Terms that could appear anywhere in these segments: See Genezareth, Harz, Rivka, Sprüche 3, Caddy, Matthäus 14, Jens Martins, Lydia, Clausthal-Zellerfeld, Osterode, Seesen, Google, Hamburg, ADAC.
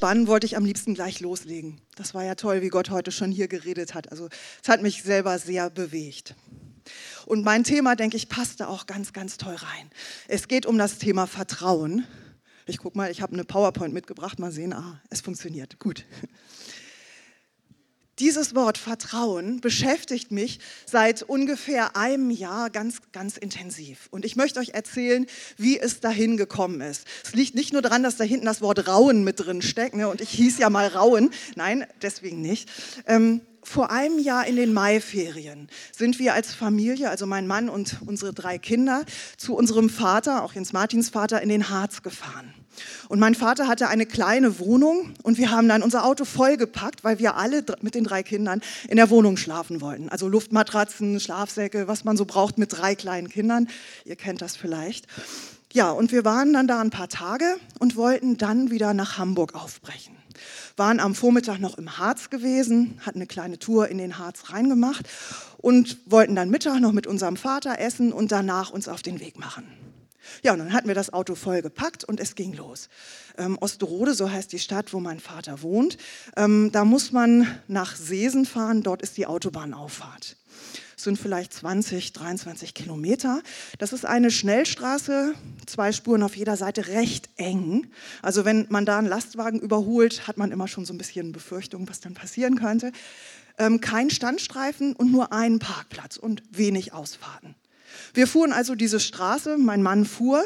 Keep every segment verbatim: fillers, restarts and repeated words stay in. Bann wollte ich am liebsten gleich loslegen. Das war ja toll, wie Gott heute schon hier geredet hat. Also es hat mich selber sehr bewegt. Und mein Thema, denke ich, passt da auch ganz, ganz toll rein. Es geht um das Thema Vertrauen. Ich guck mal, ich habe eine PowerPoint mitgebracht, mal sehen, ah, es funktioniert, gut. Dieses Wort Vertrauen beschäftigt mich seit ungefähr einem Jahr ganz, ganz intensiv. Und ich möchte euch erzählen, wie es dahin gekommen ist. Es liegt nicht nur daran, dass da hinten das Wort Rauen mit drin steckt, ne? Und ich hieß ja mal Rauen, nein, deswegen nicht. Ähm, vor einem Jahr in den Maiferien sind wir als Familie, also mein Mann und unsere drei Kinder, zu unserem Vater, auch Jens Martins Vater, in den Harz gefahren. Und mein Vater hatte eine kleine Wohnung und wir haben dann unser Auto vollgepackt, weil wir alle mit den drei Kindern in der Wohnung schlafen wollten. Also Luftmatratzen, Schlafsäcke, was man so braucht mit drei kleinen Kindern. Ihr kennt das vielleicht. Ja, und wir waren dann da ein paar Tage und wollten dann wieder nach Hamburg aufbrechen. Waren am Vormittag noch im Harz gewesen, hatten eine kleine Tour in den Harz reingemacht und wollten dann Mittag noch mit unserem Vater essen und danach uns auf den Weg machen. Ja, und dann hatten wir das Auto voll gepackt und es ging los. Ähm, Osterode, so heißt die Stadt, wo mein Vater wohnt, ähm, da muss man nach Seesen fahren, dort ist die Autobahnauffahrt. Das sind vielleicht zwanzig, dreiundzwanzig Kilometer. Das ist eine Schnellstraße, zwei Spuren auf jeder Seite, recht eng. Also wenn man da einen Lastwagen überholt, hat man immer schon so ein bisschen Befürchtung, was dann passieren könnte. Ähm, kein Standstreifen und nur einen Parkplatz und wenig Ausfahrten. Wir fuhren also diese Straße, mein Mann fuhr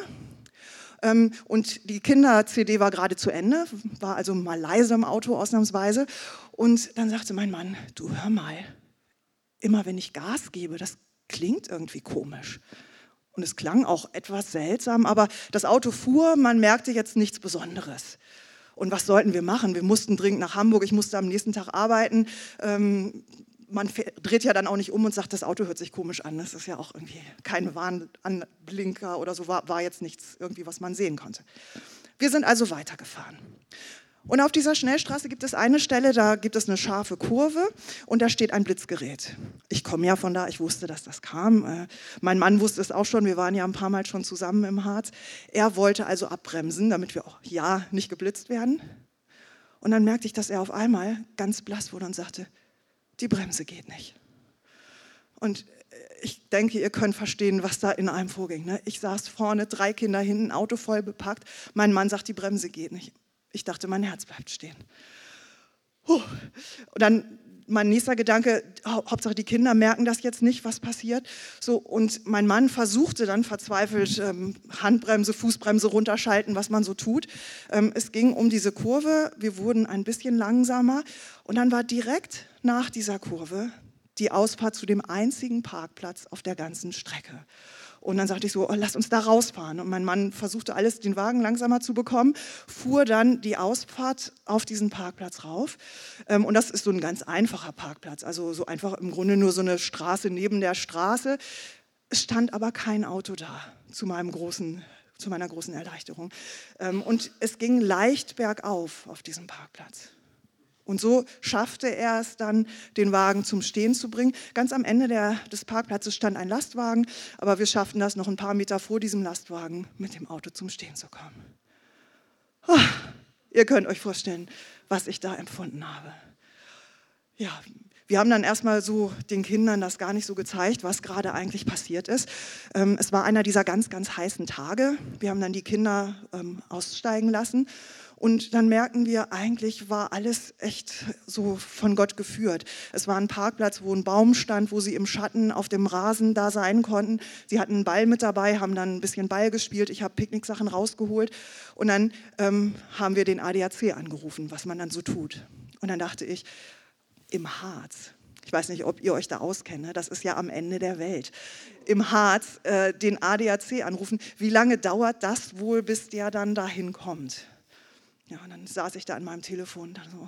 ähm, und die Kinder-C D war gerade zu Ende, war also mal leise im Auto ausnahmsweise. Und dann sagte mein Mann, du hör mal, immer wenn ich Gas gebe, das klingt irgendwie komisch. Und es klang auch etwas seltsam, aber das Auto fuhr, man merkte jetzt nichts Besonderes. Und was sollten wir machen? Wir mussten dringend nach Hamburg, ich musste am nächsten Tag arbeiten. Ähm, Man dreht ja dann auch nicht um und sagt, das Auto hört sich komisch an. Das ist ja auch irgendwie kein Warnblinker oder so, war, war jetzt nichts, irgendwie, was man sehen konnte. Wir sind also weitergefahren. Und auf dieser Schnellstraße gibt es eine Stelle, da gibt es eine scharfe Kurve und da steht ein Blitzgerät. Ich komme ja von da, ich wusste, dass das kam. Äh, mein Mann wusste es auch schon, wir waren ja ein paar Mal schon zusammen im Harz. Er wollte also abbremsen, damit wir auch ja nicht geblitzt werden. Und dann merkte ich, dass er auf einmal ganz blass wurde und sagte, die Bremse geht nicht. Und ich denke, ihr könnt verstehen, was da in einem vorging. Ne? Ich saß vorne, drei Kinder hinten, Auto voll bepackt. Mein Mann sagt, die Bremse geht nicht. Ich dachte, mein Herz bleibt stehen. Puh. Und dann mein nächster Gedanke, Hauptsache die Kinder merken das jetzt nicht, was passiert. So, und mein Mann versuchte dann verzweifelt ähm, Handbremse, Fußbremse runterschalten, was man so tut. Ähm, es ging um diese Kurve, wir wurden ein bisschen langsamer und dann war direkt nach dieser Kurve die Ausfahrt zu dem einzigen Parkplatz auf der ganzen Strecke. Und dann sagte ich so, oh, lass uns da rausfahren. Und mein Mann versuchte alles, den Wagen langsamer zu bekommen, fuhr dann die Ausfahrt auf diesen Parkplatz rauf. Und das ist so ein ganz einfacher Parkplatz, also so einfach im Grunde nur so eine Straße neben der Straße. Es stand aber kein Auto da, zu meinem großen, zu meiner großen Erleichterung. Und es ging leicht bergauf auf diesem Parkplatz. Und so schaffte er es dann, den Wagen zum Stehen zu bringen. Ganz am Ende der, des Parkplatzes stand ein Lastwagen, aber wir schafften das noch ein paar Meter vor diesem Lastwagen, mit dem Auto zum Stehen zu kommen. Oh, ihr könnt euch vorstellen, was ich da empfunden habe. Ja, wir haben dann erstmal so den Kindern das gar nicht so gezeigt, was gerade eigentlich passiert ist. Ähm, es war einer dieser ganz, ganz heißen Tage. Wir haben dann die Kinder ähm, aussteigen lassen. Und dann merken wir, eigentlich war alles echt so von Gott geführt. Es war ein Parkplatz, wo ein Baum stand, wo sie im Schatten auf dem Rasen da sein konnten. Sie hatten einen Ball mit dabei, haben dann ein bisschen Ball gespielt. Ich habe Picknicksachen rausgeholt und dann ähm, haben wir den A D A C angerufen, was man dann so tut. Und dann dachte ich, im Harz, ich weiß nicht, ob ihr euch da auskennt, das ist ja am Ende der Welt, im Harz äh, den A D A C anrufen, wie lange dauert das wohl, bis der dann dahin kommt? Ja, und dann saß ich da an meinem Telefon und dachte so,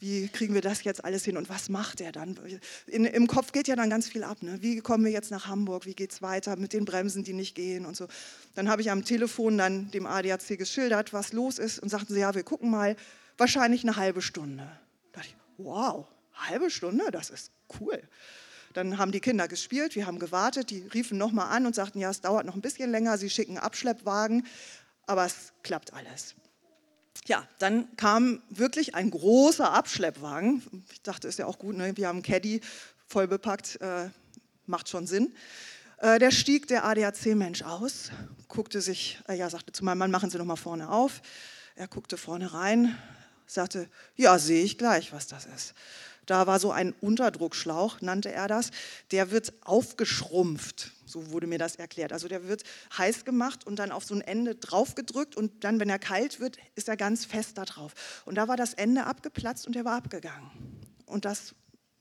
wie kriegen wir das jetzt alles hin und was macht der dann? In, Im Kopf geht ja dann ganz viel ab, ne? Wie kommen wir jetzt nach Hamburg, wie geht's weiter mit den Bremsen, die nicht gehen und so. Dann habe ich am Telefon dann dem A D A C geschildert, was los ist und sagten sie, ja, wir gucken mal, wahrscheinlich eine halbe Stunde. Da dachte ich, wow, halbe Stunde, das ist cool. Dann haben die Kinder gespielt, wir haben gewartet, die riefen nochmal an und sagten, ja, es dauert noch ein bisschen länger, sie schicken Abschleppwagen, aber es klappt alles. ja, dann kam wirklich ein großer Abschleppwagen. Ich dachte, ist ja auch gut, ne? Wir haben Caddy voll bepackt, äh, macht schon Sinn. Äh, der stieg der A D A C-Mensch aus, guckte sich, äh, ja, sagte zu meinem Mann, machen Sie noch mal vorne auf. Er guckte vorne rein, sagte, ja, sehe ich gleich, was das ist. Da war so ein Unterdruckschlauch, nannte er das, der wird aufgeschrumpft, so wurde mir das erklärt. Also der wird heiß gemacht und dann auf so ein Ende draufgedrückt und dann, wenn er kalt wird, ist er ganz fest da drauf. Und da war das Ende abgeplatzt und er war abgegangen. Und das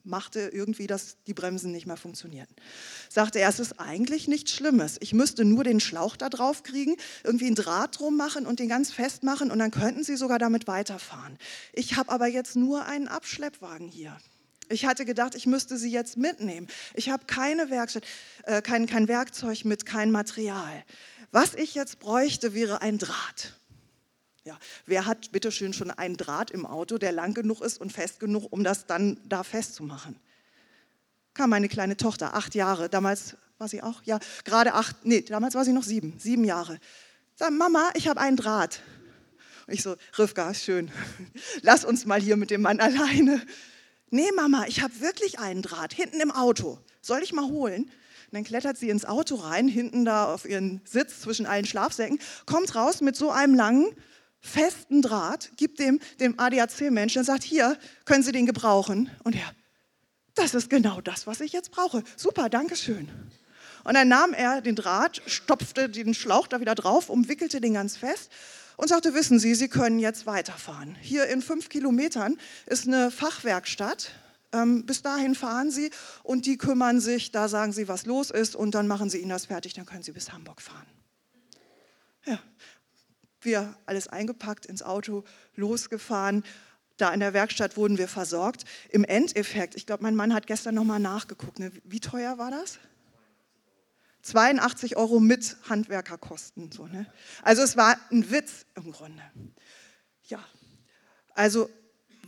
machte irgendwie, dass die Bremsen nicht mehr funktionierten. Sagte er, es ist eigentlich nichts Schlimmes. Ich müsste nur den Schlauch da drauf kriegen, irgendwie einen Draht drum machen und den ganz fest machen und dann könnten Sie sogar damit weiterfahren. Ich habe aber jetzt nur einen Abschleppwagen hier. Ich hatte gedacht, ich müsste Sie jetzt mitnehmen. Ich habe keine Werkstatt, äh, kein, kein Werkzeug mit, kein Material. Was ich jetzt bräuchte, wäre ein Draht. Ja, wer hat bitteschön schon einen Draht im Auto, der lang genug ist und fest genug, um das dann da festzumachen? Kam meine kleine Tochter, acht Jahre, damals war sie auch, ja, gerade acht, nee, damals war sie noch sieben, sieben Jahre. Sag, Mama, ich habe einen Draht. Und ich so, Rivka, schön, lass uns mal hier mit dem Mann alleine. Nee, Mama, ich habe wirklich einen Draht, hinten im Auto, soll ich mal holen? Und dann klettert sie ins Auto rein, hinten da auf ihren Sitz zwischen allen Schlafsäcken, kommt raus mit so einem langen, festen Draht, gibt dem, dem A D A C-Menschen und sagt, hier, können Sie den gebrauchen? Und er, das ist genau das, was ich jetzt brauche. Super, danke schön. Und dann nahm er den Draht, stopfte den Schlauch da wieder drauf, umwickelte den ganz fest und sagte, wissen Sie, Sie können jetzt weiterfahren. Hier in fünf Kilometern ist eine Fachwerkstatt. Ähm, bis dahin fahren Sie und die kümmern sich, da sagen Sie, was los ist und dann machen Sie Ihnen das fertig, dann können Sie bis Hamburg fahren. Ja. Wir alles eingepackt, ins Auto, losgefahren. Da in der Werkstatt wurden wir versorgt. Im Endeffekt, ich glaube, mein Mann hat gestern nochmal nachgeguckt. Ne? Wie teuer war das? zweiundachtzig Euro mit Handwerkerkosten. So, ne? Also es war ein Witz im Grunde. Ja, also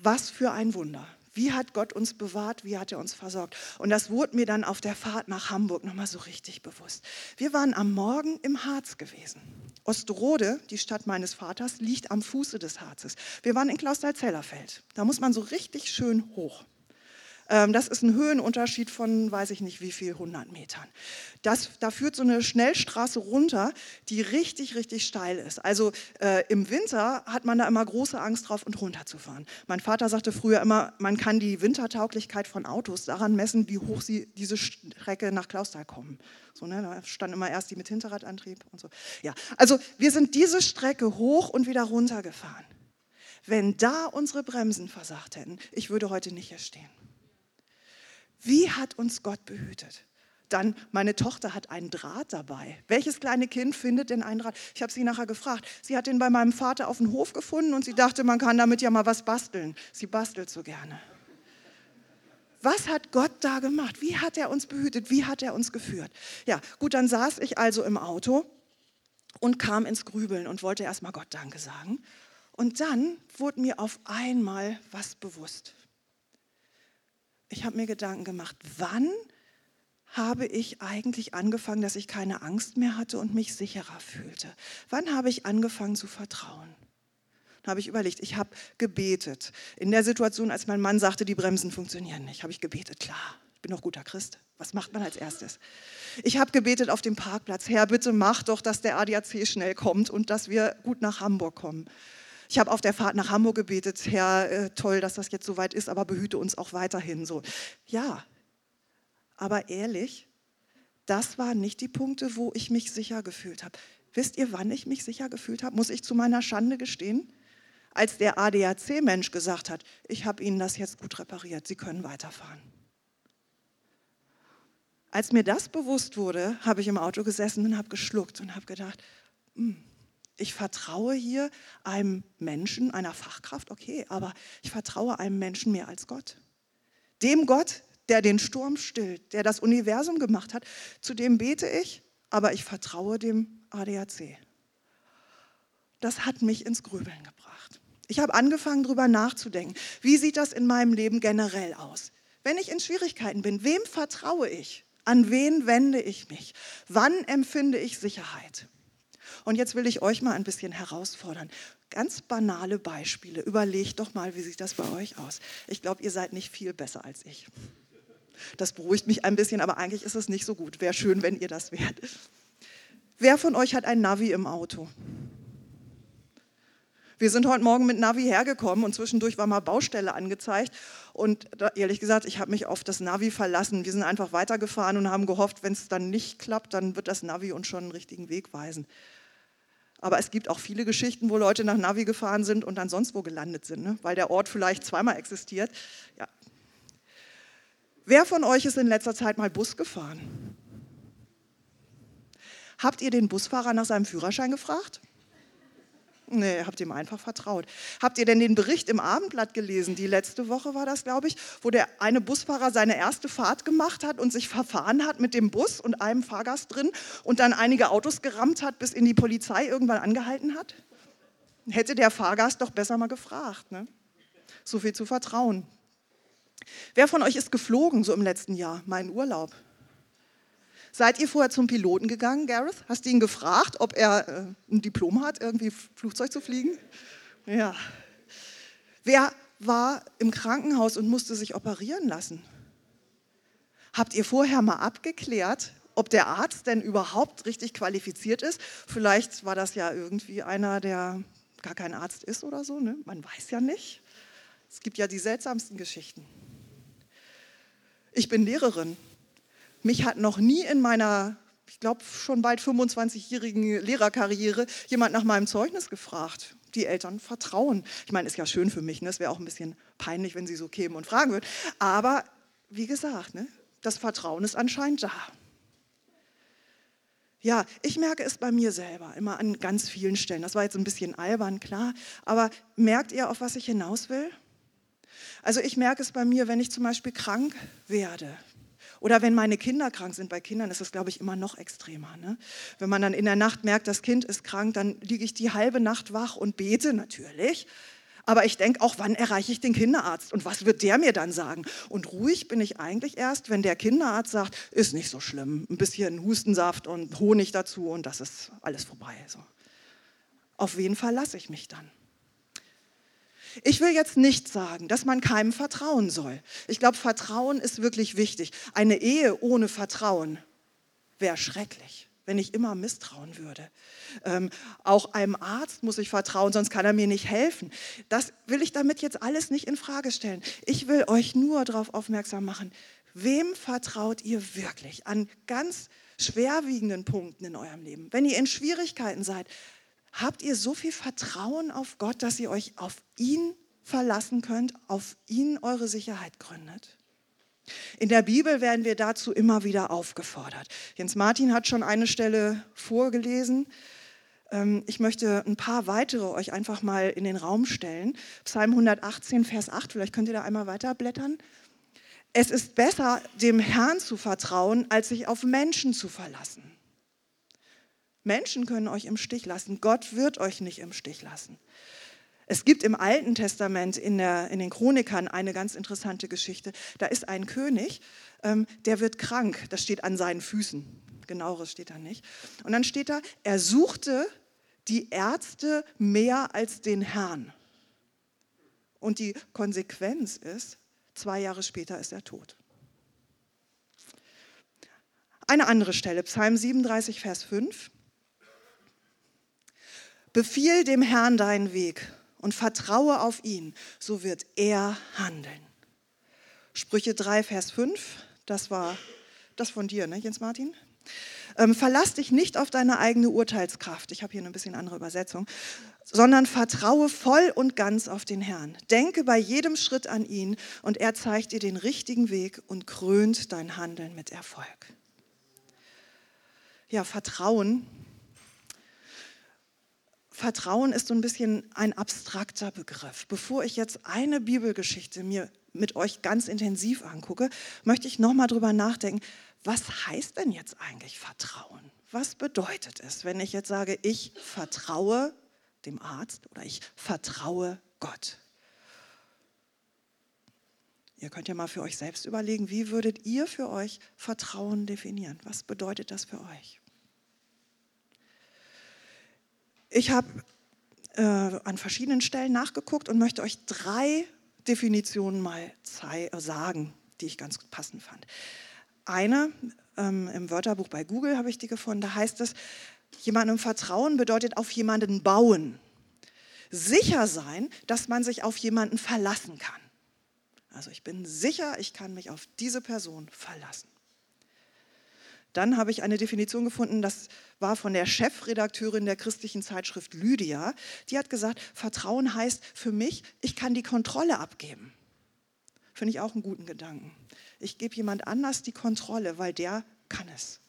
was für ein Wunder. Wie hat Gott uns bewahrt, wie hat er uns versorgt? Und das wurde mir dann auf der Fahrt nach Hamburg nochmal so richtig bewusst. Wir waren am Morgen im Harz gewesen. Osterode, die Stadt meines Vaters, liegt am Fuße des Harzes. Wir waren in Clausthal-Zellerfeld. Da muss man so richtig schön hoch. Das ist ein Höhenunterschied von, weiß ich nicht wie viel, hundert Metern. Das, da führt so eine Schnellstraße runter, die richtig, richtig steil ist. Also äh, im Winter hat man da immer große Angst drauf, und runterzufahren. Mein Vater sagte früher immer, man kann die Wintertauglichkeit von Autos daran messen, wie hoch sie diese Strecke nach Clausthal kommen. So, ne, da stand immer erst die mit Hinterradantrieb und so. Ja, also wir sind diese Strecke hoch und wieder runtergefahren. Wenn da unsere Bremsen versagt hätten, ich würde heute nicht hier stehen. Wie hat uns Gott behütet? Dann, meine Tochter hat einen Draht dabei. Welches kleine Kind findet denn einen Draht? Ich habe sie nachher gefragt. Sie hat den bei meinem Vater auf dem Hof gefunden und sie dachte, man kann damit ja mal was basteln. Sie bastelt so gerne. Was hat Gott da gemacht? Wie hat er uns behütet? Wie hat er uns geführt? Ja, gut, dann saß ich also im Auto und kam ins Grübeln und wollte erstmal Gott Danke sagen. Und dann wurde mir auf einmal was bewusst. Ich habe mir Gedanken gemacht, wann habe ich eigentlich angefangen, dass ich keine Angst mehr hatte und mich sicherer fühlte? Wann habe ich angefangen zu vertrauen? Dann habe ich überlegt, ich habe gebetet. In der Situation, als mein Mann sagte, die Bremsen funktionieren nicht, habe ich gebetet, klar. Ich bin doch guter Christ. Was macht man als erstes? Ich habe gebetet auf dem Parkplatz, Herr, bitte mach doch, dass der A D A C schnell kommt und dass wir gut nach Hamburg kommen. Ich habe auf der Fahrt nach Hamburg gebetet, Herr, äh, toll, dass das jetzt so weit ist, aber behüte uns auch weiterhin so. Ja, aber ehrlich, das waren nicht die Punkte, wo ich mich sicher gefühlt habe. Wisst ihr, wann ich mich sicher gefühlt habe? Muss ich zu meiner Schande gestehen? Als der A D A C-Mensch gesagt hat, ich habe Ihnen das jetzt gut repariert, Sie können weiterfahren. Als mir das bewusst wurde, habe ich im Auto gesessen und habe geschluckt und habe gedacht, mh. Ich vertraue hier einem Menschen, einer Fachkraft, okay, aber ich vertraue einem Menschen mehr als Gott. Dem Gott, der den Sturm stillt, der das Universum gemacht hat, zu dem bete ich, aber ich vertraue dem A D A C. Das hat mich ins Grübeln gebracht. Ich habe angefangen, darüber nachzudenken. Wie sieht das in meinem Leben generell aus? Wenn ich in Schwierigkeiten bin, wem vertraue ich? An wen wende ich mich? Wann empfinde ich Sicherheit? Und jetzt will ich euch mal ein bisschen herausfordern. Ganz banale Beispiele. Überlegt doch mal, wie sieht das bei euch aus? Ich glaube, ihr seid nicht viel besser als ich. Das beruhigt mich ein bisschen, aber eigentlich ist es nicht so gut. Wäre schön, wenn ihr das wärt. Wer von euch hat ein Navi im Auto? Wir sind heute Morgen mit Navi hergekommen und zwischendurch war mal Baustelle angezeigt. Und da, ehrlich gesagt, ich habe mich auf das Navi verlassen. Wir sind einfach weitergefahren und haben gehofft, wenn es dann nicht klappt, dann wird das Navi uns schon einen richtigen Weg weisen. Aber es gibt auch viele Geschichten, wo Leute nach Navi gefahren sind und dann sonst wo gelandet sind, ne? Weil der Ort vielleicht zweimal existiert. Ja. Wer von euch ist in letzter Zeit mal Bus gefahren? Habt ihr den Busfahrer nach seinem Führerschein gefragt? Nee, habt ihm einfach vertraut. Habt ihr denn den Bericht im Abendblatt gelesen? Die letzte Woche war das, glaube ich, wo der eine Busfahrer seine erste Fahrt gemacht hat und sich verfahren hat mit dem Bus und einem Fahrgast drin und dann einige Autos gerammt hat, bis ihn die Polizei irgendwann angehalten hat? Hätte der Fahrgast doch besser mal gefragt, ne? So viel zu vertrauen. Wer von euch ist geflogen, so im letzten Jahr, mal in Urlaub? Seid ihr vorher zum Piloten gegangen, Gareth? Hast du ihn gefragt, ob er äh, ein Diplom hat, irgendwie Flugzeug zu fliegen? Ja. Wer war im Krankenhaus und musste sich operieren lassen? Habt ihr vorher mal abgeklärt, ob der Arzt denn überhaupt richtig qualifiziert ist? Vielleicht war das ja irgendwie einer, der gar kein Arzt ist oder so, ne? Man weiß ja nicht. Es gibt ja die seltsamsten Geschichten. Ich bin Lehrerin. Mich hat noch nie in meiner, ich glaube, schon bald fünfundzwanzigjährigen Lehrerkarriere jemand nach meinem Zeugnis gefragt. Die Eltern vertrauen. Ich meine, ist ja schön für mich, ne? Es wäre auch ein bisschen peinlich, wenn sie so kämen und fragen würden. Aber wie gesagt, ne? Das Vertrauen ist anscheinend da. Ja, ich merke es bei mir selber immer an ganz vielen Stellen. Das war jetzt ein bisschen albern, klar. Aber merkt ihr, auf was ich hinaus will? Also ich merke es bei mir, wenn ich zum Beispiel krank werde. Oder wenn meine Kinder krank sind, bei Kindern ist das, glaube ich, immer noch extremer, ne? Wenn man dann in der Nacht merkt, das Kind ist krank, dann liege ich die halbe Nacht wach und bete natürlich. Aber ich denke auch, wann erreiche ich den Kinderarzt und was wird der mir dann sagen? Und ruhig bin ich eigentlich erst, wenn der Kinderarzt sagt, ist nicht so schlimm, ein bisschen Hustensaft und Honig dazu und das ist alles vorbei. So. Auf wen verlasse ich mich dann? Ich will jetzt nicht sagen, dass man keinem vertrauen soll. Ich glaube, Vertrauen ist wirklich wichtig. Eine Ehe ohne Vertrauen wäre schrecklich, wenn ich immer misstrauen würde. Ähm, auch einem Arzt muss ich vertrauen, sonst kann er mir nicht helfen. Das will ich damit jetzt alles nicht in Frage stellen. Ich will euch nur darauf aufmerksam machen, wem vertraut ihr wirklich an ganz schwerwiegenden Punkten in eurem Leben? Wenn ihr in Schwierigkeiten seid, habt ihr so viel Vertrauen auf Gott, dass ihr euch auf ihn verlassen könnt, auf ihn eure Sicherheit gründet? In der Bibel werden wir dazu immer wieder aufgefordert. Jens Martin hat schon eine Stelle vorgelesen. Ich möchte ein paar weitere euch einfach mal in den Raum stellen. Psalm hundertachtzehn, Vers acht, vielleicht könnt ihr da einmal weiterblättern. Es ist besser, dem Herrn zu vertrauen, als sich auf Menschen zu verlassen. Menschen können euch im Stich lassen, Gott wird euch nicht im Stich lassen. Es gibt im Alten Testament, in, der, in den Chronikern, eine ganz interessante Geschichte. Da ist ein König, ähm, der wird krank, das steht an seinen Füßen, genaueres steht da nicht. Und dann steht da, er suchte die Ärzte mehr als den Herrn. Und die Konsequenz ist, zwei Jahre später ist er tot. Eine andere Stelle, Psalm siebenunddreißig, Vers fünf. Befiehl dem Herrn deinen Weg und vertraue auf ihn, so wird er handeln. Sprüche drei, Vers fünf, das war das von dir, ne, Jens Martin? Ähm, verlass dich nicht auf deine eigene Urteilskraft, ich habe hier eine bisschen andere Übersetzung, sondern vertraue voll und ganz auf den Herrn. Denke bei jedem Schritt an ihn und er zeigt dir den richtigen Weg und krönt dein Handeln mit Erfolg. Ja, Vertrauen. Vertrauen ist so ein bisschen ein abstrakter Begriff. Bevor ich jetzt eine Bibelgeschichte mir mit euch ganz intensiv angucke, möchte ich nochmal drüber nachdenken, was heißt denn jetzt eigentlich Vertrauen? Was bedeutet es, wenn ich jetzt sage, ich vertraue dem Arzt oder ich vertraue Gott? Ihr könnt ja mal für euch selbst überlegen, wie würdet ihr für euch Vertrauen definieren? Was bedeutet das für euch? Ich habe äh, an verschiedenen Stellen nachgeguckt und möchte euch drei Definitionen mal sagen, die ich ganz passend fand. Eine, ähm, im Wörterbuch bei Google habe ich die gefunden, da heißt es, jemandem vertrauen bedeutet auf jemanden bauen. Sicher sein, dass man sich auf jemanden verlassen kann. Also ich bin sicher, ich kann mich auf diese Person verlassen. Dann habe ich eine Definition gefunden, das war von der Chefredakteurin der christlichen Zeitschrift Lydia. Die hat gesagt, Vertrauen heißt für mich, ich kann die Kontrolle abgeben. Finde ich auch einen guten Gedanken. Ich gebe jemand anders die Kontrolle, weil der kann es.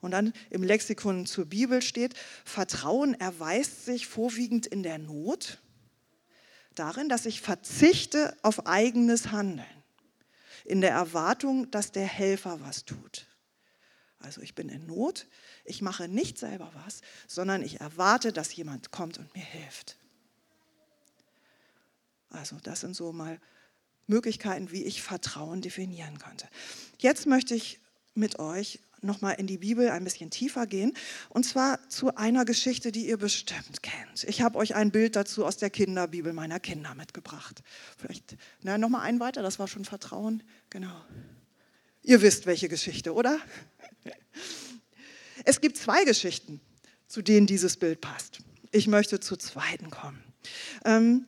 Und dann im Lexikon zur Bibel steht, Vertrauen erweist sich vorwiegend in der Not, darin, dass ich verzichte auf eigenes Handeln. In der Erwartung, dass der Helfer was tut. Also ich bin in Not, ich mache nicht selber was, sondern ich erwarte, dass jemand kommt und mir hilft. Also das sind so mal Möglichkeiten, wie ich Vertrauen definieren könnte. Jetzt möchte ich mit euch nochmal in die Bibel ein bisschen tiefer gehen und zwar zu einer Geschichte, die ihr bestimmt kennt. Ich habe euch ein Bild dazu aus der Kinderbibel meiner Kinder mitgebracht. Vielleicht na, noch mal einen weiter, das war schon Vertrauen. Genau. Ihr wisst, welche Geschichte, oder? Es gibt zwei Geschichten, zu denen dieses Bild passt. Ich möchte zur zweiten kommen. Ähm,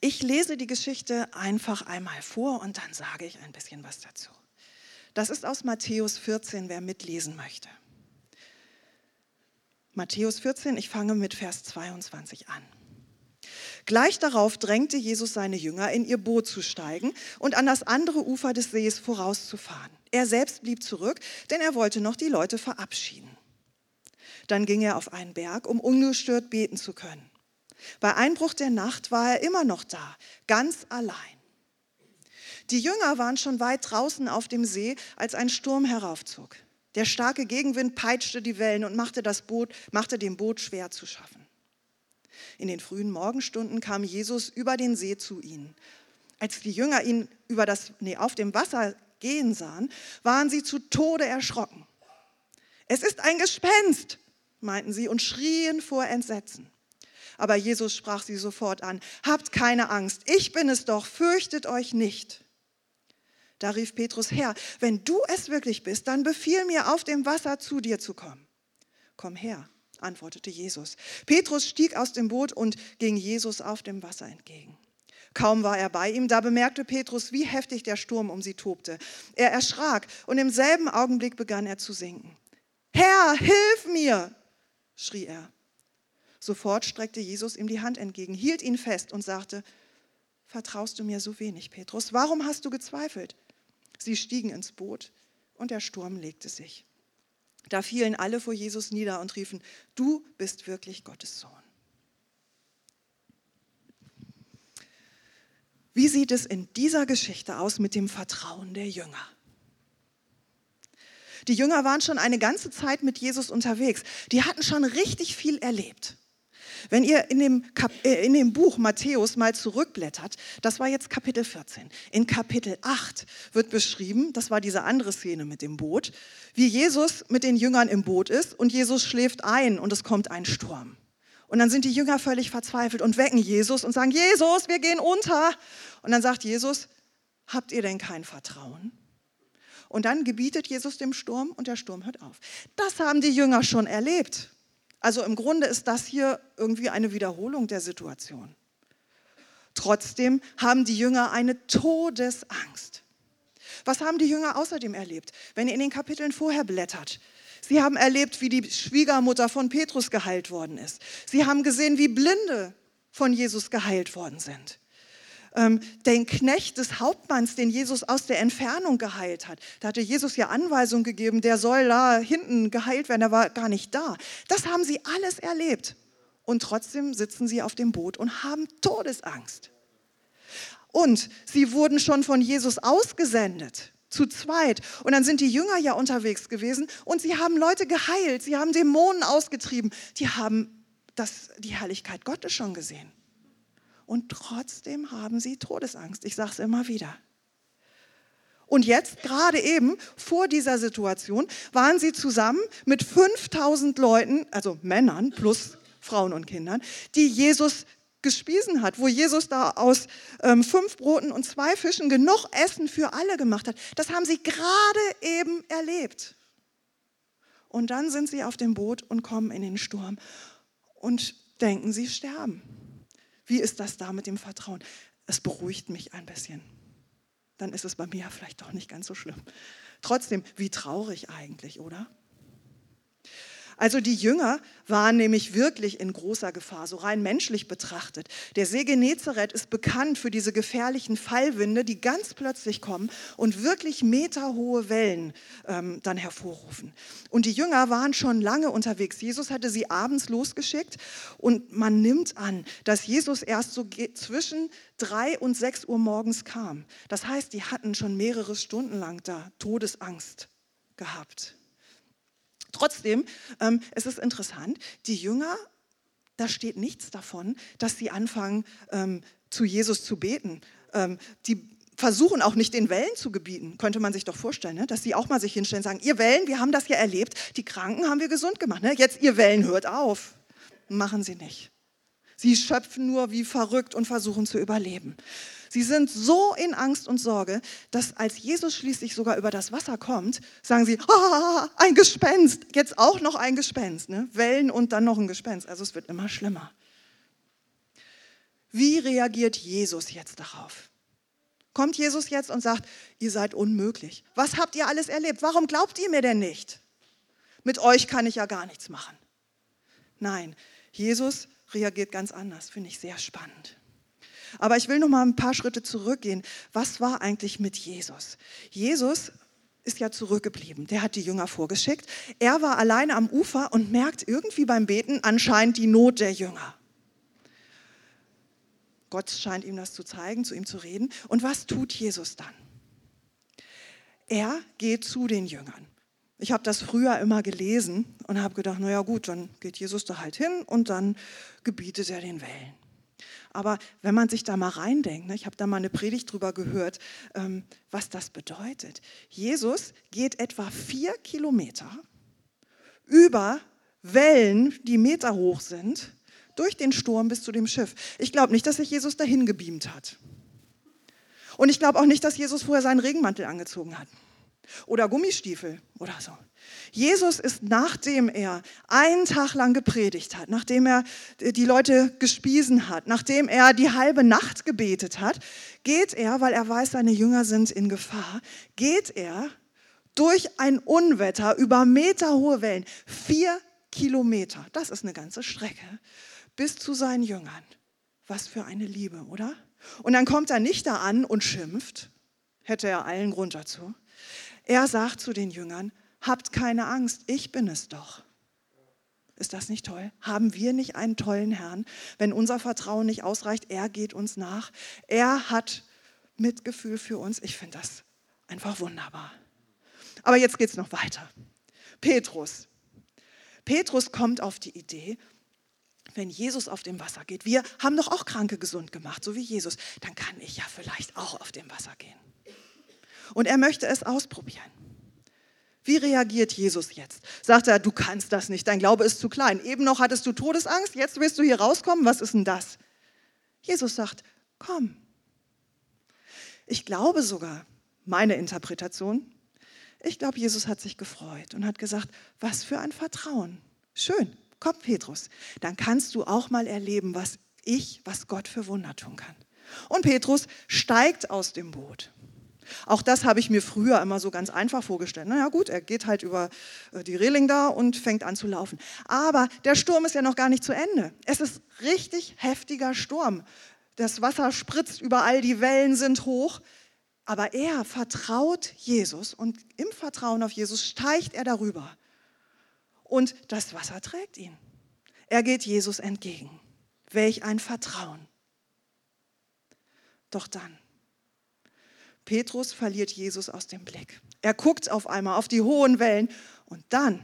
ich lese die Geschichte einfach einmal vor und dann sage ich ein bisschen was dazu. Das ist aus Matthäus vierzehn, wer mitlesen möchte. Matthäus vierzehn, ich fange mit Vers zweiundzwanzig an. Gleich darauf drängte Jesus seine Jünger, in ihr Boot zu steigen und an das andere Ufer des Sees vorauszufahren. Er selbst blieb zurück, denn er wollte noch die Leute verabschieden. Dann ging er auf einen Berg, um ungestört beten zu können. Bei Einbruch der Nacht war er immer noch da, ganz allein. Die Jünger waren schon weit draußen auf dem See, als ein Sturm heraufzog. Der starke Gegenwind peitschte die Wellen und machte das Boot, machte dem Boot schwer zu schaffen. In den frühen Morgenstunden kam Jesus über den See zu ihnen. Als die Jünger ihn über das, nee, auf dem Wasser gehen sahen, waren sie zu Tode erschrocken. Es ist ein Gespenst, meinten sie und schrien vor Entsetzen. Aber Jesus sprach sie sofort an: Habt keine Angst, ich bin es doch, fürchtet euch nicht. Da rief Petrus: Herr, wenn du es wirklich bist, dann befiehl mir, auf dem Wasser zu dir zu kommen. Komm her, antwortete Jesus. Petrus stieg aus dem Boot und ging Jesus auf dem Wasser entgegen. Kaum war er bei ihm, da bemerkte Petrus, wie heftig der Sturm um sie tobte. Er erschrak und im selben Augenblick begann er zu sinken. Herr, hilf mir, schrie er. Sofort streckte Jesus ihm die Hand entgegen, hielt ihn fest und sagte: Vertraust du mir so wenig, Petrus? Warum hast du gezweifelt? Sie stiegen ins Boot und der Sturm legte sich. Da fielen alle vor Jesus nieder und riefen: Du bist wirklich Gottes Sohn. Wie sieht es in dieser Geschichte aus mit dem Vertrauen der Jünger? Die Jünger waren schon eine ganze Zeit mit Jesus unterwegs. Die hatten schon richtig viel erlebt. Wenn ihr in dem, Kap- äh, in dem Buch Matthäus mal zurückblättert, das war jetzt Kapitel vierzehn, in Kapitel acht wird beschrieben, das war diese andere Szene mit dem Boot, wie Jesus mit den Jüngern im Boot ist und Jesus schläft ein und es kommt ein Sturm. Und dann sind die Jünger völlig verzweifelt und wecken Jesus und sagen: Jesus, wir gehen unter. Und dann sagt Jesus: Habt ihr denn kein Vertrauen? Und dann gebietet Jesus dem Sturm und der Sturm hört auf. Das haben die Jünger schon erlebt. Also im Grunde ist das hier irgendwie eine Wiederholung der Situation. Trotzdem haben die Jünger eine Todesangst. Was haben die Jünger außerdem erlebt? Wenn ihr in den Kapiteln vorher blättert. Sie haben erlebt, wie die Schwiegermutter von Petrus geheilt worden ist. Sie haben gesehen, wie Blinde von Jesus geheilt worden sind. Den Knecht des Hauptmanns, den Jesus aus der Entfernung geheilt hat. Da hatte Jesus ja Anweisungen gegeben, der soll da hinten geheilt werden, der war gar nicht da. Das haben sie alles erlebt. Und trotzdem sitzen sie auf dem Boot und haben Todesangst. Und sie wurden schon von Jesus ausgesendet, zu zweit. Und dann sind die Jünger ja unterwegs gewesen und sie haben Leute geheilt, sie haben Dämonen ausgetrieben. Die haben das, die Herrlichkeit Gottes schon gesehen. Und trotzdem haben sie Todesangst. Ich sage es immer wieder. Und jetzt, gerade eben, vor dieser Situation, waren sie zusammen mit fünftausend Leuten, also Männern plus Frauen und Kindern, die Jesus gespiesen hat, wo Jesus da aus ähm, fünf Broten und zwei Fischen genug Essen für alle gemacht hat. Das haben sie gerade eben erlebt. Und dann sind sie auf dem Boot und kommen in den Sturm und denken, sie sterben. Wie ist das da mit dem Vertrauen? Es beruhigt mich ein bisschen. Dann ist es bei mir ja vielleicht doch nicht ganz so schlimm. Trotzdem, wie traurig eigentlich, oder? Also die Jünger waren nämlich wirklich in großer Gefahr, so rein menschlich betrachtet. Der See Genezareth ist bekannt für diese gefährlichen Fallwinde, die ganz plötzlich kommen und wirklich meterhohe Wellen ähm, dann hervorrufen. Und die Jünger waren schon lange unterwegs. Jesus hatte sie abends losgeschickt und man nimmt an, dass Jesus erst so zwischen drei und sechs Uhr morgens kam. Das heißt, die hatten schon mehrere Stunden lang da Todesangst gehabt. Trotzdem, ähm, es ist interessant, die Jünger, da steht nichts davon, dass sie anfangen, ähm, zu Jesus zu beten. Ähm, die versuchen auch nicht den Wellen zu gebieten, könnte man sich doch vorstellen, ne? Dass sie auch mal sich hinstellen und sagen, ihr Wellen, wir haben das ja erlebt, die Kranken haben wir gesund gemacht, ne? Jetzt ihr Wellen, hört auf. Machen sie nicht. Sie schöpfen nur wie verrückt und versuchen zu überleben. Sie sind so in Angst und Sorge, dass als Jesus schließlich sogar über das Wasser kommt, sagen sie, ah, ein Gespenst, jetzt auch noch ein Gespenst. Ne? Wellen und dann noch ein Gespenst, also es wird immer schlimmer. Wie reagiert Jesus jetzt darauf? Kommt Jesus jetzt und sagt, ihr seid unmöglich. Was habt ihr alles erlebt? Warum glaubt ihr mir denn nicht? Mit euch kann ich ja gar nichts machen. Nein, Jesus reagiert ganz anders, finde ich sehr spannend. Aber ich will noch mal ein paar Schritte zurückgehen. Was war eigentlich mit Jesus? Jesus ist ja zurückgeblieben. Der hat die Jünger vorgeschickt. Er war alleine am Ufer und merkt irgendwie beim Beten anscheinend die Not der Jünger. Gott scheint ihm das zu zeigen, zu ihm zu reden. Und was tut Jesus dann? Er geht zu den Jüngern. Ich habe das früher immer gelesen und habe gedacht, naja gut, dann geht Jesus da halt hin und dann gebietet er den Wellen. Aber wenn man sich da mal reindenkt, ne, ich habe da mal eine Predigt drüber gehört, ähm, was das bedeutet. Jesus geht etwa vier Kilometer über Wellen, die Meter hoch sind, durch den Sturm bis zu dem Schiff. Ich glaube nicht, dass sich Jesus dahin gebeamt hat. Und ich glaube auch nicht, dass Jesus vorher seinen Regenmantel angezogen hat. Oder Gummistiefel oder so. Jesus ist, nachdem er einen Tag lang gepredigt hat, nachdem er die Leute gespiesen hat, nachdem er die halbe Nacht gebetet hat, geht er, weil er weiß, seine Jünger sind in Gefahr, geht er durch ein Unwetter über meterhohe Wellen, vier Kilometer, das ist eine ganze Strecke, bis zu seinen Jüngern. Was für eine Liebe, oder? Und dann kommt er nicht da an und schimpft, hätte er allen Grund dazu. Er sagt zu den Jüngern, habt keine Angst, ich bin es doch. Ist das nicht toll? Haben wir nicht einen tollen Herrn? Wenn unser Vertrauen nicht ausreicht, er geht uns nach. Er hat Mitgefühl für uns. Ich finde das einfach wunderbar. Aber jetzt geht es noch weiter. Petrus. Petrus kommt auf die Idee, wenn Jesus auf dem Wasser geht, wir haben doch auch Kranke gesund gemacht, so wie Jesus, dann kann ich ja vielleicht auch auf dem Wasser gehen. Und er möchte es ausprobieren. Wie reagiert Jesus jetzt? Sagt er, du kannst das nicht, dein Glaube ist zu klein. Eben noch hattest du Todesangst, jetzt willst du hier rauskommen, was ist denn das? Jesus sagt, komm. Ich glaube sogar, meine Interpretation, ich glaube, Jesus hat sich gefreut und hat gesagt, was für ein Vertrauen. Schön, komm Petrus, dann kannst du auch mal erleben, was ich, was Gott für Wunder tun kann. Und Petrus steigt aus dem Boot. Auch das habe ich mir früher immer so ganz einfach vorgestellt. Na ja gut, er geht halt über die Reling da und fängt an zu laufen. Aber der Sturm ist ja noch gar nicht zu Ende. Es ist richtig heftiger Sturm. Das Wasser spritzt überall, die Wellen sind hoch. Aber er vertraut Jesus und im Vertrauen auf Jesus steigt er darüber. Und das Wasser trägt ihn. Er geht Jesus entgegen. Welch ein Vertrauen. Doch dann. Petrus verliert Jesus aus dem Blick. Er guckt auf einmal auf die hohen Wellen und dann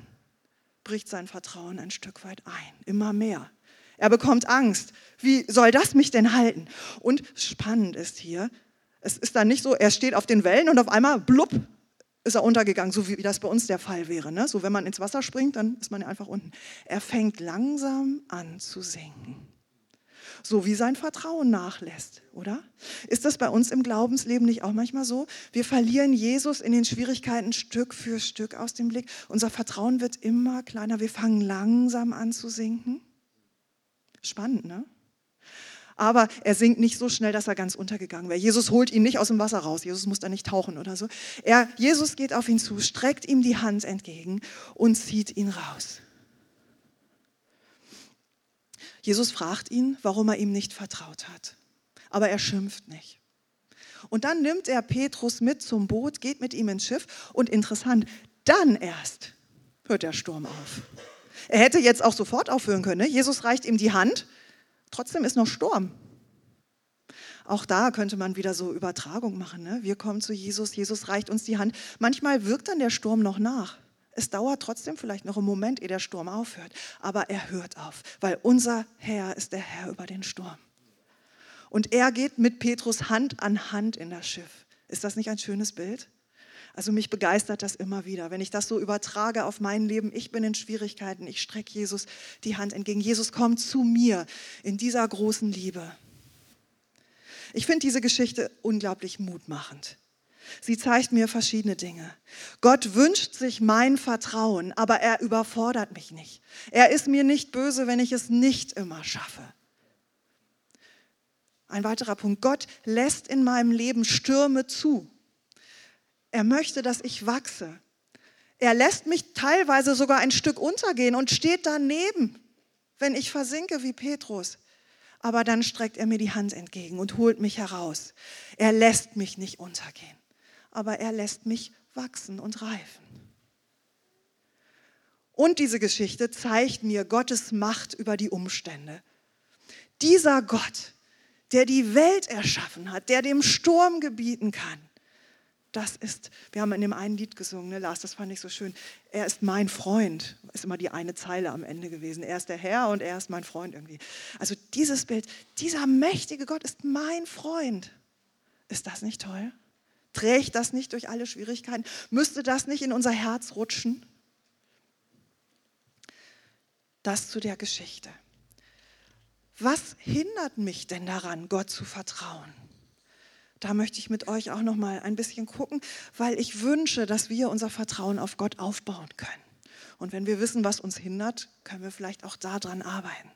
bricht sein Vertrauen ein Stück weit ein, immer mehr. Er bekommt Angst. Wie soll das mich denn halten? Und spannend ist hier, es ist dann nicht so, er steht auf den Wellen und auf einmal blub ist er untergegangen, so wie das bei uns der Fall wäre. Ne? So, wenn man ins Wasser springt, dann ist man ja einfach unten. Er fängt langsam an zu sinken. So wie sein Vertrauen nachlässt, oder? Ist das bei uns im Glaubensleben nicht auch manchmal so? Wir verlieren Jesus in den Schwierigkeiten Stück für Stück aus dem Blick. Unser Vertrauen wird immer kleiner. Wir fangen langsam an zu sinken. Spannend, ne? Aber er sinkt nicht so schnell, dass er ganz untergegangen wäre. Jesus holt ihn nicht aus dem Wasser raus. Jesus muss da nicht tauchen oder so. Er, Jesus geht auf ihn zu, streckt ihm die Hand entgegen und zieht ihn raus. Jesus fragt ihn, warum er ihm nicht vertraut hat. Aber er schimpft nicht. Und dann nimmt er Petrus mit zum Boot, geht mit ihm ins Schiff. Und interessant, dann erst hört der Sturm auf. Er hätte jetzt auch sofort aufhören können. Ne? Jesus reicht ihm die Hand. Trotzdem ist noch Sturm. Auch da könnte man wieder so Übertragung machen. Ne? Wir kommen zu Jesus, Jesus reicht uns die Hand. Manchmal wirkt dann der Sturm noch nach. Es dauert trotzdem vielleicht noch einen Moment, ehe der Sturm aufhört. Aber er hört auf, weil unser Herr ist der Herr über den Sturm. Und er geht mit Petrus Hand an Hand in das Schiff. Ist das nicht ein schönes Bild? Also mich begeistert das immer wieder, wenn ich das so übertrage auf mein Leben. Ich bin in Schwierigkeiten, ich strecke Jesus die Hand entgegen. Jesus kommt zu mir in dieser großen Liebe. Ich finde diese Geschichte unglaublich mutmachend. Sie zeigt mir verschiedene Dinge. Gott wünscht sich mein Vertrauen, aber er überfordert mich nicht. Er ist mir nicht böse, wenn ich es nicht immer schaffe. Ein weiterer Punkt. Gott lässt in meinem Leben Stürme zu. Er möchte, dass ich wachse. Er lässt mich teilweise sogar ein Stück untergehen und steht daneben, wenn ich versinke wie Petrus. Aber dann streckt er mir die Hand entgegen und holt mich heraus. Er lässt mich nicht untergehen, aber er lässt mich wachsen und reifen. Und diese Geschichte zeigt mir Gottes Macht über die Umstände. Dieser Gott, der die Welt erschaffen hat, der dem Sturm gebieten kann, das ist, wir haben in dem einen Lied gesungen, ne, Lars, das fand ich so schön. Er ist mein Freund, ist immer die eine Zeile am Ende gewesen. Er ist der Herr und er ist mein Freund irgendwie. Also dieses Bild, dieser mächtige Gott ist mein Freund. Ist das nicht toll? Trägt das nicht durch alle Schwierigkeiten? Müsste das nicht in unser Herz rutschen? Das zu der Geschichte. Was hindert mich denn daran, Gott zu vertrauen? Da möchte ich mit euch auch noch mal ein bisschen gucken, weil ich wünsche, dass wir unser Vertrauen auf Gott aufbauen können. Und wenn wir wissen, was uns hindert, können wir vielleicht auch daran arbeiten.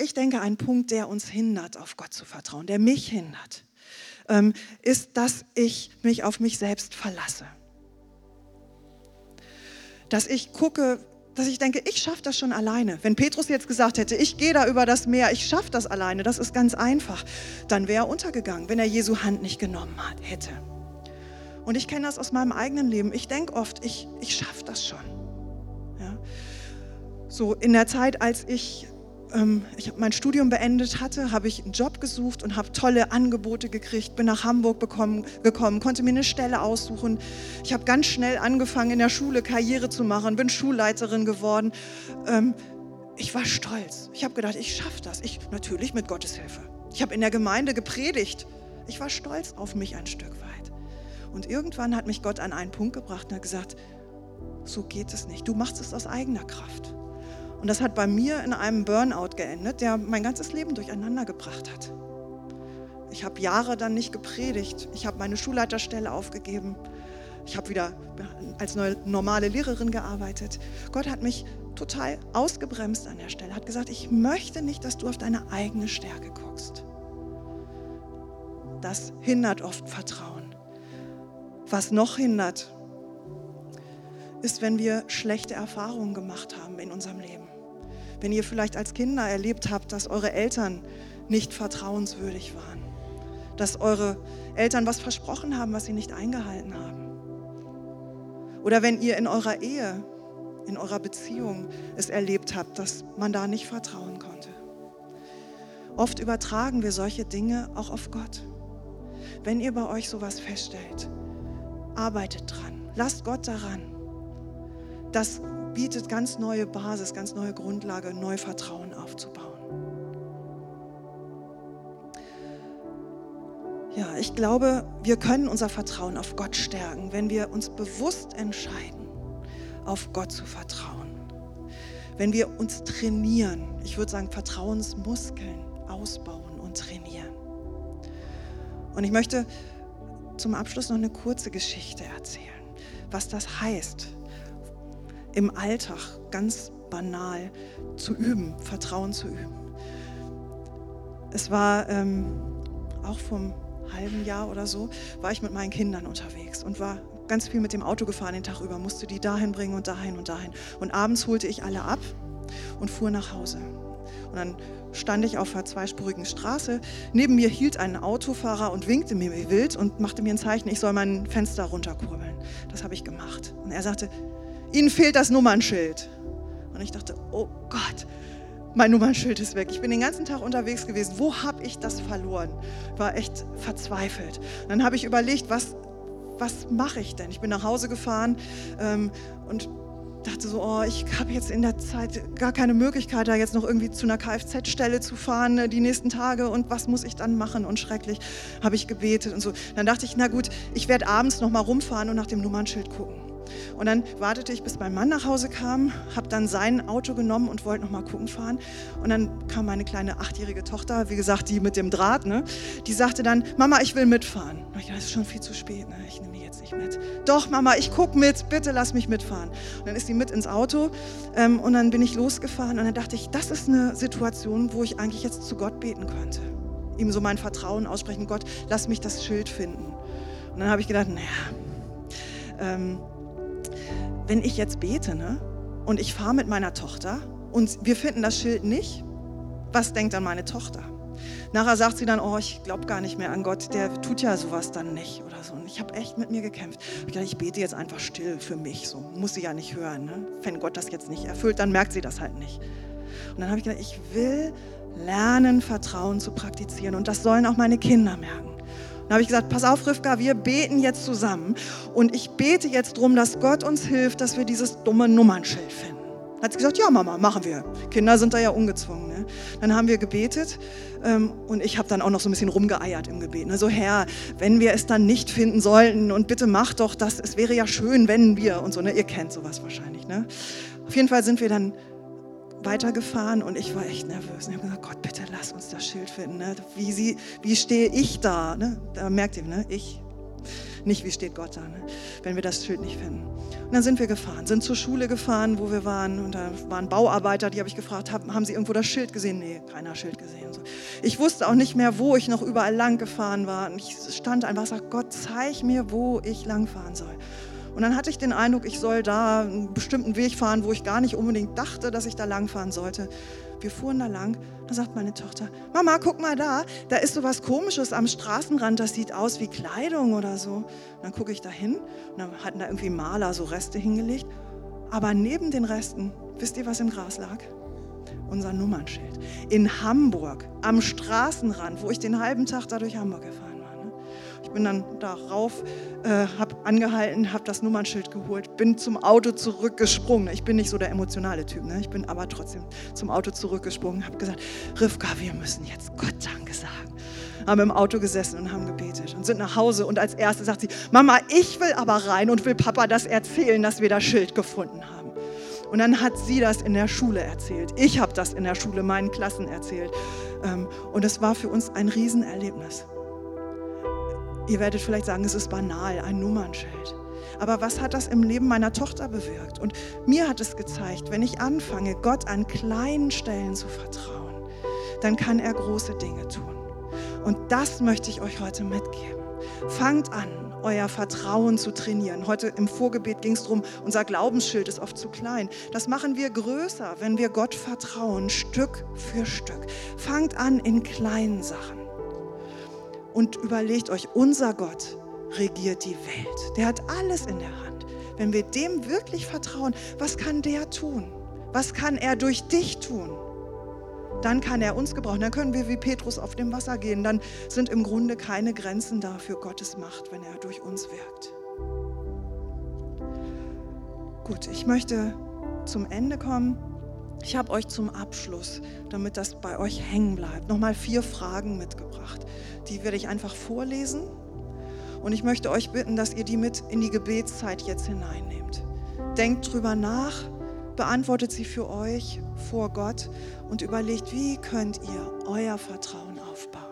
Ich denke, ein Punkt, der uns hindert, auf Gott zu vertrauen, der mich hindert, ist, dass ich mich auf mich selbst verlasse. Dass ich gucke, dass ich denke, ich schaffe das schon alleine. Wenn Petrus jetzt gesagt hätte, ich gehe da über das Meer, ich schaffe das alleine, das ist ganz einfach, dann wäre er untergegangen, wenn er Jesu Hand nicht genommen hätte. Und ich kenne das aus meinem eigenen Leben. Ich denke oft, ich, ich schaffe das schon. Ja. So in der Zeit, als ich, ähm, ich mein Studium beendet hatte, habe ich einen Job gesucht und habe tolle Angebote gekriegt, bin nach Hamburg bekommen, gekommen, konnte mir eine Stelle aussuchen. Ich habe ganz schnell angefangen, in der Schule Karriere zu machen, bin Schulleiterin geworden. Ähm, ich war stolz. Ich habe gedacht, ich schaffe das. Ich, natürlich mit Gottes Hilfe. Ich habe in der Gemeinde gepredigt. Ich war stolz auf mich ein Stück weit. Und irgendwann hat mich Gott an einen Punkt gebracht und hat gesagt, so geht es nicht. Du machst es aus eigener Kraft. Und das hat bei mir in einem Burnout geendet, der mein ganzes Leben durcheinander gebracht hat. Ich habe Jahre dann nicht gepredigt. Ich habe meine Schulleiterstelle aufgegeben. Ich habe wieder als normale Lehrerin gearbeitet. Gott hat mich total ausgebremst an der Stelle. Hat gesagt, ich möchte nicht, dass du auf deine eigene Stärke guckst. Das hindert oft Vertrauen. Was noch hindert, ist, wenn wir schlechte Erfahrungen gemacht haben in unserem Leben. Wenn ihr vielleicht als Kinder erlebt habt, dass eure Eltern nicht vertrauenswürdig waren. Dass eure Eltern was versprochen haben, was sie nicht eingehalten haben. Oder wenn ihr in eurer Ehe, in eurer Beziehung es erlebt habt, dass man da nicht vertrauen konnte. Oft übertragen wir solche Dinge auch auf Gott. Wenn ihr bei euch sowas feststellt, arbeitet dran. Lasst Gott daran. Das bietet ganz neue Basis, ganz neue Grundlage, neu Vertrauen aufzubauen. Ja, ich glaube, wir können unser Vertrauen auf Gott stärken, wenn wir uns bewusst entscheiden, auf Gott zu vertrauen. Wenn wir uns trainieren, ich würde sagen, Vertrauensmuskeln ausbauen und trainieren. Und ich möchte zum Abschluss noch eine kurze Geschichte erzählen, was das heißt, im Alltag ganz banal zu üben, Vertrauen zu üben. Es war ähm, auch vom halben Jahr oder so, war ich mit meinen Kindern unterwegs und war ganz viel mit dem Auto gefahren den Tag über, musste die dahin bringen und dahin und dahin. Und abends holte ich alle ab und fuhr nach Hause. Und dann stand ich auf einer zweispurigen Straße. Neben mir hielt ein Autofahrer und winkte mir wie wild und machte mir ein Zeichen, ich soll mein Fenster runterkurbeln. Das habe ich gemacht. Und er sagte, Ihnen fehlt das Nummernschild. Und ich dachte, oh Gott, mein Nummernschild ist weg. Ich bin den ganzen Tag unterwegs gewesen. Wo habe ich das verloren? War echt verzweifelt. Und dann habe ich überlegt, was, was mache ich denn? Ich bin nach Hause gefahren ähm, und dachte so, oh, ich habe jetzt in der Zeit gar keine Möglichkeit, da jetzt noch irgendwie zu einer Kfz-Stelle zu fahren die nächsten Tage und was muss ich dann machen? Und schrecklich, habe ich gebetet und so. Dann dachte ich, na gut, ich werde abends nochmal rumfahren und nach dem Nummernschild gucken. Und dann wartete ich, bis mein Mann nach Hause kam, habe dann sein Auto genommen und wollte nochmal gucken fahren. Und dann kam meine kleine achtjährige Tochter, wie gesagt, die mit dem Draht, ne? Die sagte dann, Mama, ich will mitfahren. Und ich dachte, es ist schon viel zu spät, ne? Ich nehme die jetzt nicht mit. Doch, Mama, ich guck mit, bitte lass mich mitfahren. Und dann ist sie mit ins Auto ähm, und dann bin ich losgefahren und dann dachte ich, das ist eine Situation, wo ich eigentlich jetzt zu Gott beten könnte. Ihm so mein Vertrauen aussprechen, Gott, lass mich das Schild finden. Und dann habe ich gedacht, naja, ähm, wenn ich jetzt bete, ne, und ich fahre mit meiner Tochter und wir finden das Schild nicht, was denkt dann meine Tochter? Nachher sagt sie dann, oh, ich glaube gar nicht mehr an Gott, der tut ja sowas dann nicht oder so. Und ich habe echt mit mir gekämpft. Ich dachte, ich bete jetzt einfach still für mich, so muss sie ja nicht hören. Ne? Wenn Gott das jetzt nicht erfüllt, dann merkt sie das halt nicht. Und dann habe ich gedacht, ich will lernen, Vertrauen zu praktizieren und das sollen auch meine Kinder merken. Dann habe ich gesagt, pass auf, Rivka, wir beten jetzt zusammen. Und ich bete jetzt drum, dass Gott uns hilft, dass wir dieses dumme Nummernschild finden. Dann hat sie gesagt, ja Mama, machen wir. Kinder sind da ja ungezwungen. Ne? Dann haben wir gebetet ähm, und ich habe dann auch noch so ein bisschen rumgeeiert im Gebet. Ne? So, Herr, wenn wir es dann nicht finden sollten und bitte mach doch das, es wäre ja schön, wenn wir und so. Ne? Ihr kennt sowas wahrscheinlich. Ne? Auf jeden Fall sind wir dann weitergefahren und ich war echt nervös. Ich habe gesagt, Gott, bitte lass uns das Schild finden. Ne? Wie, sie, wie stehe ich da? Ne? Da merkt ihr, ne? Ich. Nicht, wie steht Gott da, ne? Wenn wir das Schild nicht finden. Und dann sind wir gefahren, sind zur Schule gefahren, wo wir waren. Und da waren Bauarbeiter, die habe ich gefragt, haben sie irgendwo das Schild gesehen? Nee, keiner Schild gesehen. Und so. Ich wusste auch nicht mehr, wo ich noch überall lang gefahren war. Und ich stand einfach und sagte, Gott, zeig mir, wo ich langfahren soll. Und dann hatte ich den Eindruck, ich soll da einen bestimmten Weg fahren, wo ich gar nicht unbedingt dachte, dass ich da langfahren sollte. Wir fuhren da lang, da sagt meine Tochter, Mama, guck mal da, da ist so was Komisches am Straßenrand, das sieht aus wie Kleidung oder so. Und dann gucke ich da hin und dann hatten da irgendwie Maler so Reste hingelegt. Aber neben den Resten, wisst ihr, was im Gras lag? Unser Nummernschild. In Hamburg, am Straßenrand, wo ich den halben Tag da durch Hamburg gefahren bin. Ich bin dann da rauf, äh, habe angehalten, habe das Nummernschild geholt, bin zum Auto zurückgesprungen. Ich bin nicht so der emotionale Typ, ne? Ich bin aber trotzdem zum Auto zurückgesprungen, habe gesagt, Rivka, wir müssen jetzt Gott Danke sagen. Haben im Auto gesessen und haben gebetet und sind nach Hause und als Erste sagt sie, Mama, ich will aber rein und will Papa das erzählen, dass wir das Schild gefunden haben. Und dann hat sie das in der Schule erzählt. Ich habe das in der Schule meinen Klassen erzählt. Ähm, und das war für uns ein Riesenerlebnis. Ihr werdet vielleicht sagen, es ist banal, ein Nummernschild. Aber was hat das im Leben meiner Tochter bewirkt? Und mir hat es gezeigt, wenn ich anfange, Gott an kleinen Stellen zu vertrauen, dann kann er große Dinge tun. Und das möchte ich euch heute mitgeben. Fangt an, euer Vertrauen zu trainieren. Heute im Vorgebet ging es darum, unser Glaubensschild ist oft zu klein. Das machen wir größer, wenn wir Gott vertrauen, Stück für Stück. Fangt an in kleinen Sachen. Und überlegt euch, unser Gott regiert die Welt. Der hat alles in der Hand. Wenn wir dem wirklich vertrauen, was kann der tun? Was kann er durch dich tun? Dann kann er uns gebrauchen. Dann können wir wie Petrus auf dem Wasser gehen. Dann sind im Grunde keine Grenzen da für Gottes Macht, wenn er durch uns wirkt. Gut, ich möchte zum Ende kommen Ich habe euch zum Abschluss, damit das bei euch hängen bleibt, nochmal vier Fragen mitgebracht. Die werde ich einfach vorlesen und ich möchte euch bitten, dass ihr die mit in die Gebetszeit jetzt hineinnehmt. Denkt drüber nach, beantwortet sie für euch vor Gott und überlegt, wie könnt ihr euer Vertrauen aufbauen.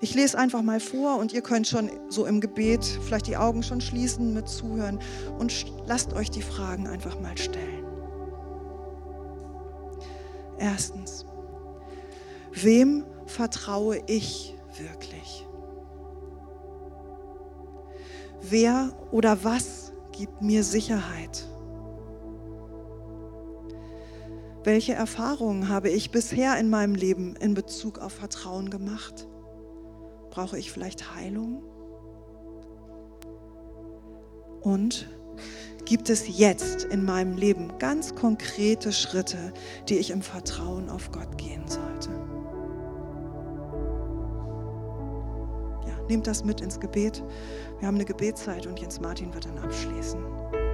Ich lese einfach mal vor und ihr könnt schon so im Gebet vielleicht die Augen schon schließen mit zuhören und lasst euch die Fragen einfach mal stellen. Erstens, wem vertraue ich wirklich? Wer oder was gibt mir Sicherheit? Welche Erfahrungen habe ich bisher in meinem Leben in Bezug auf Vertrauen gemacht? Brauche ich vielleicht Heilung? Und gibt es jetzt in meinem Leben ganz konkrete Schritte, die ich im Vertrauen auf Gott gehen sollte? Ja, nehmt das mit ins Gebet. Wir haben eine Gebetszeit und Jens Martin wird dann abschließen.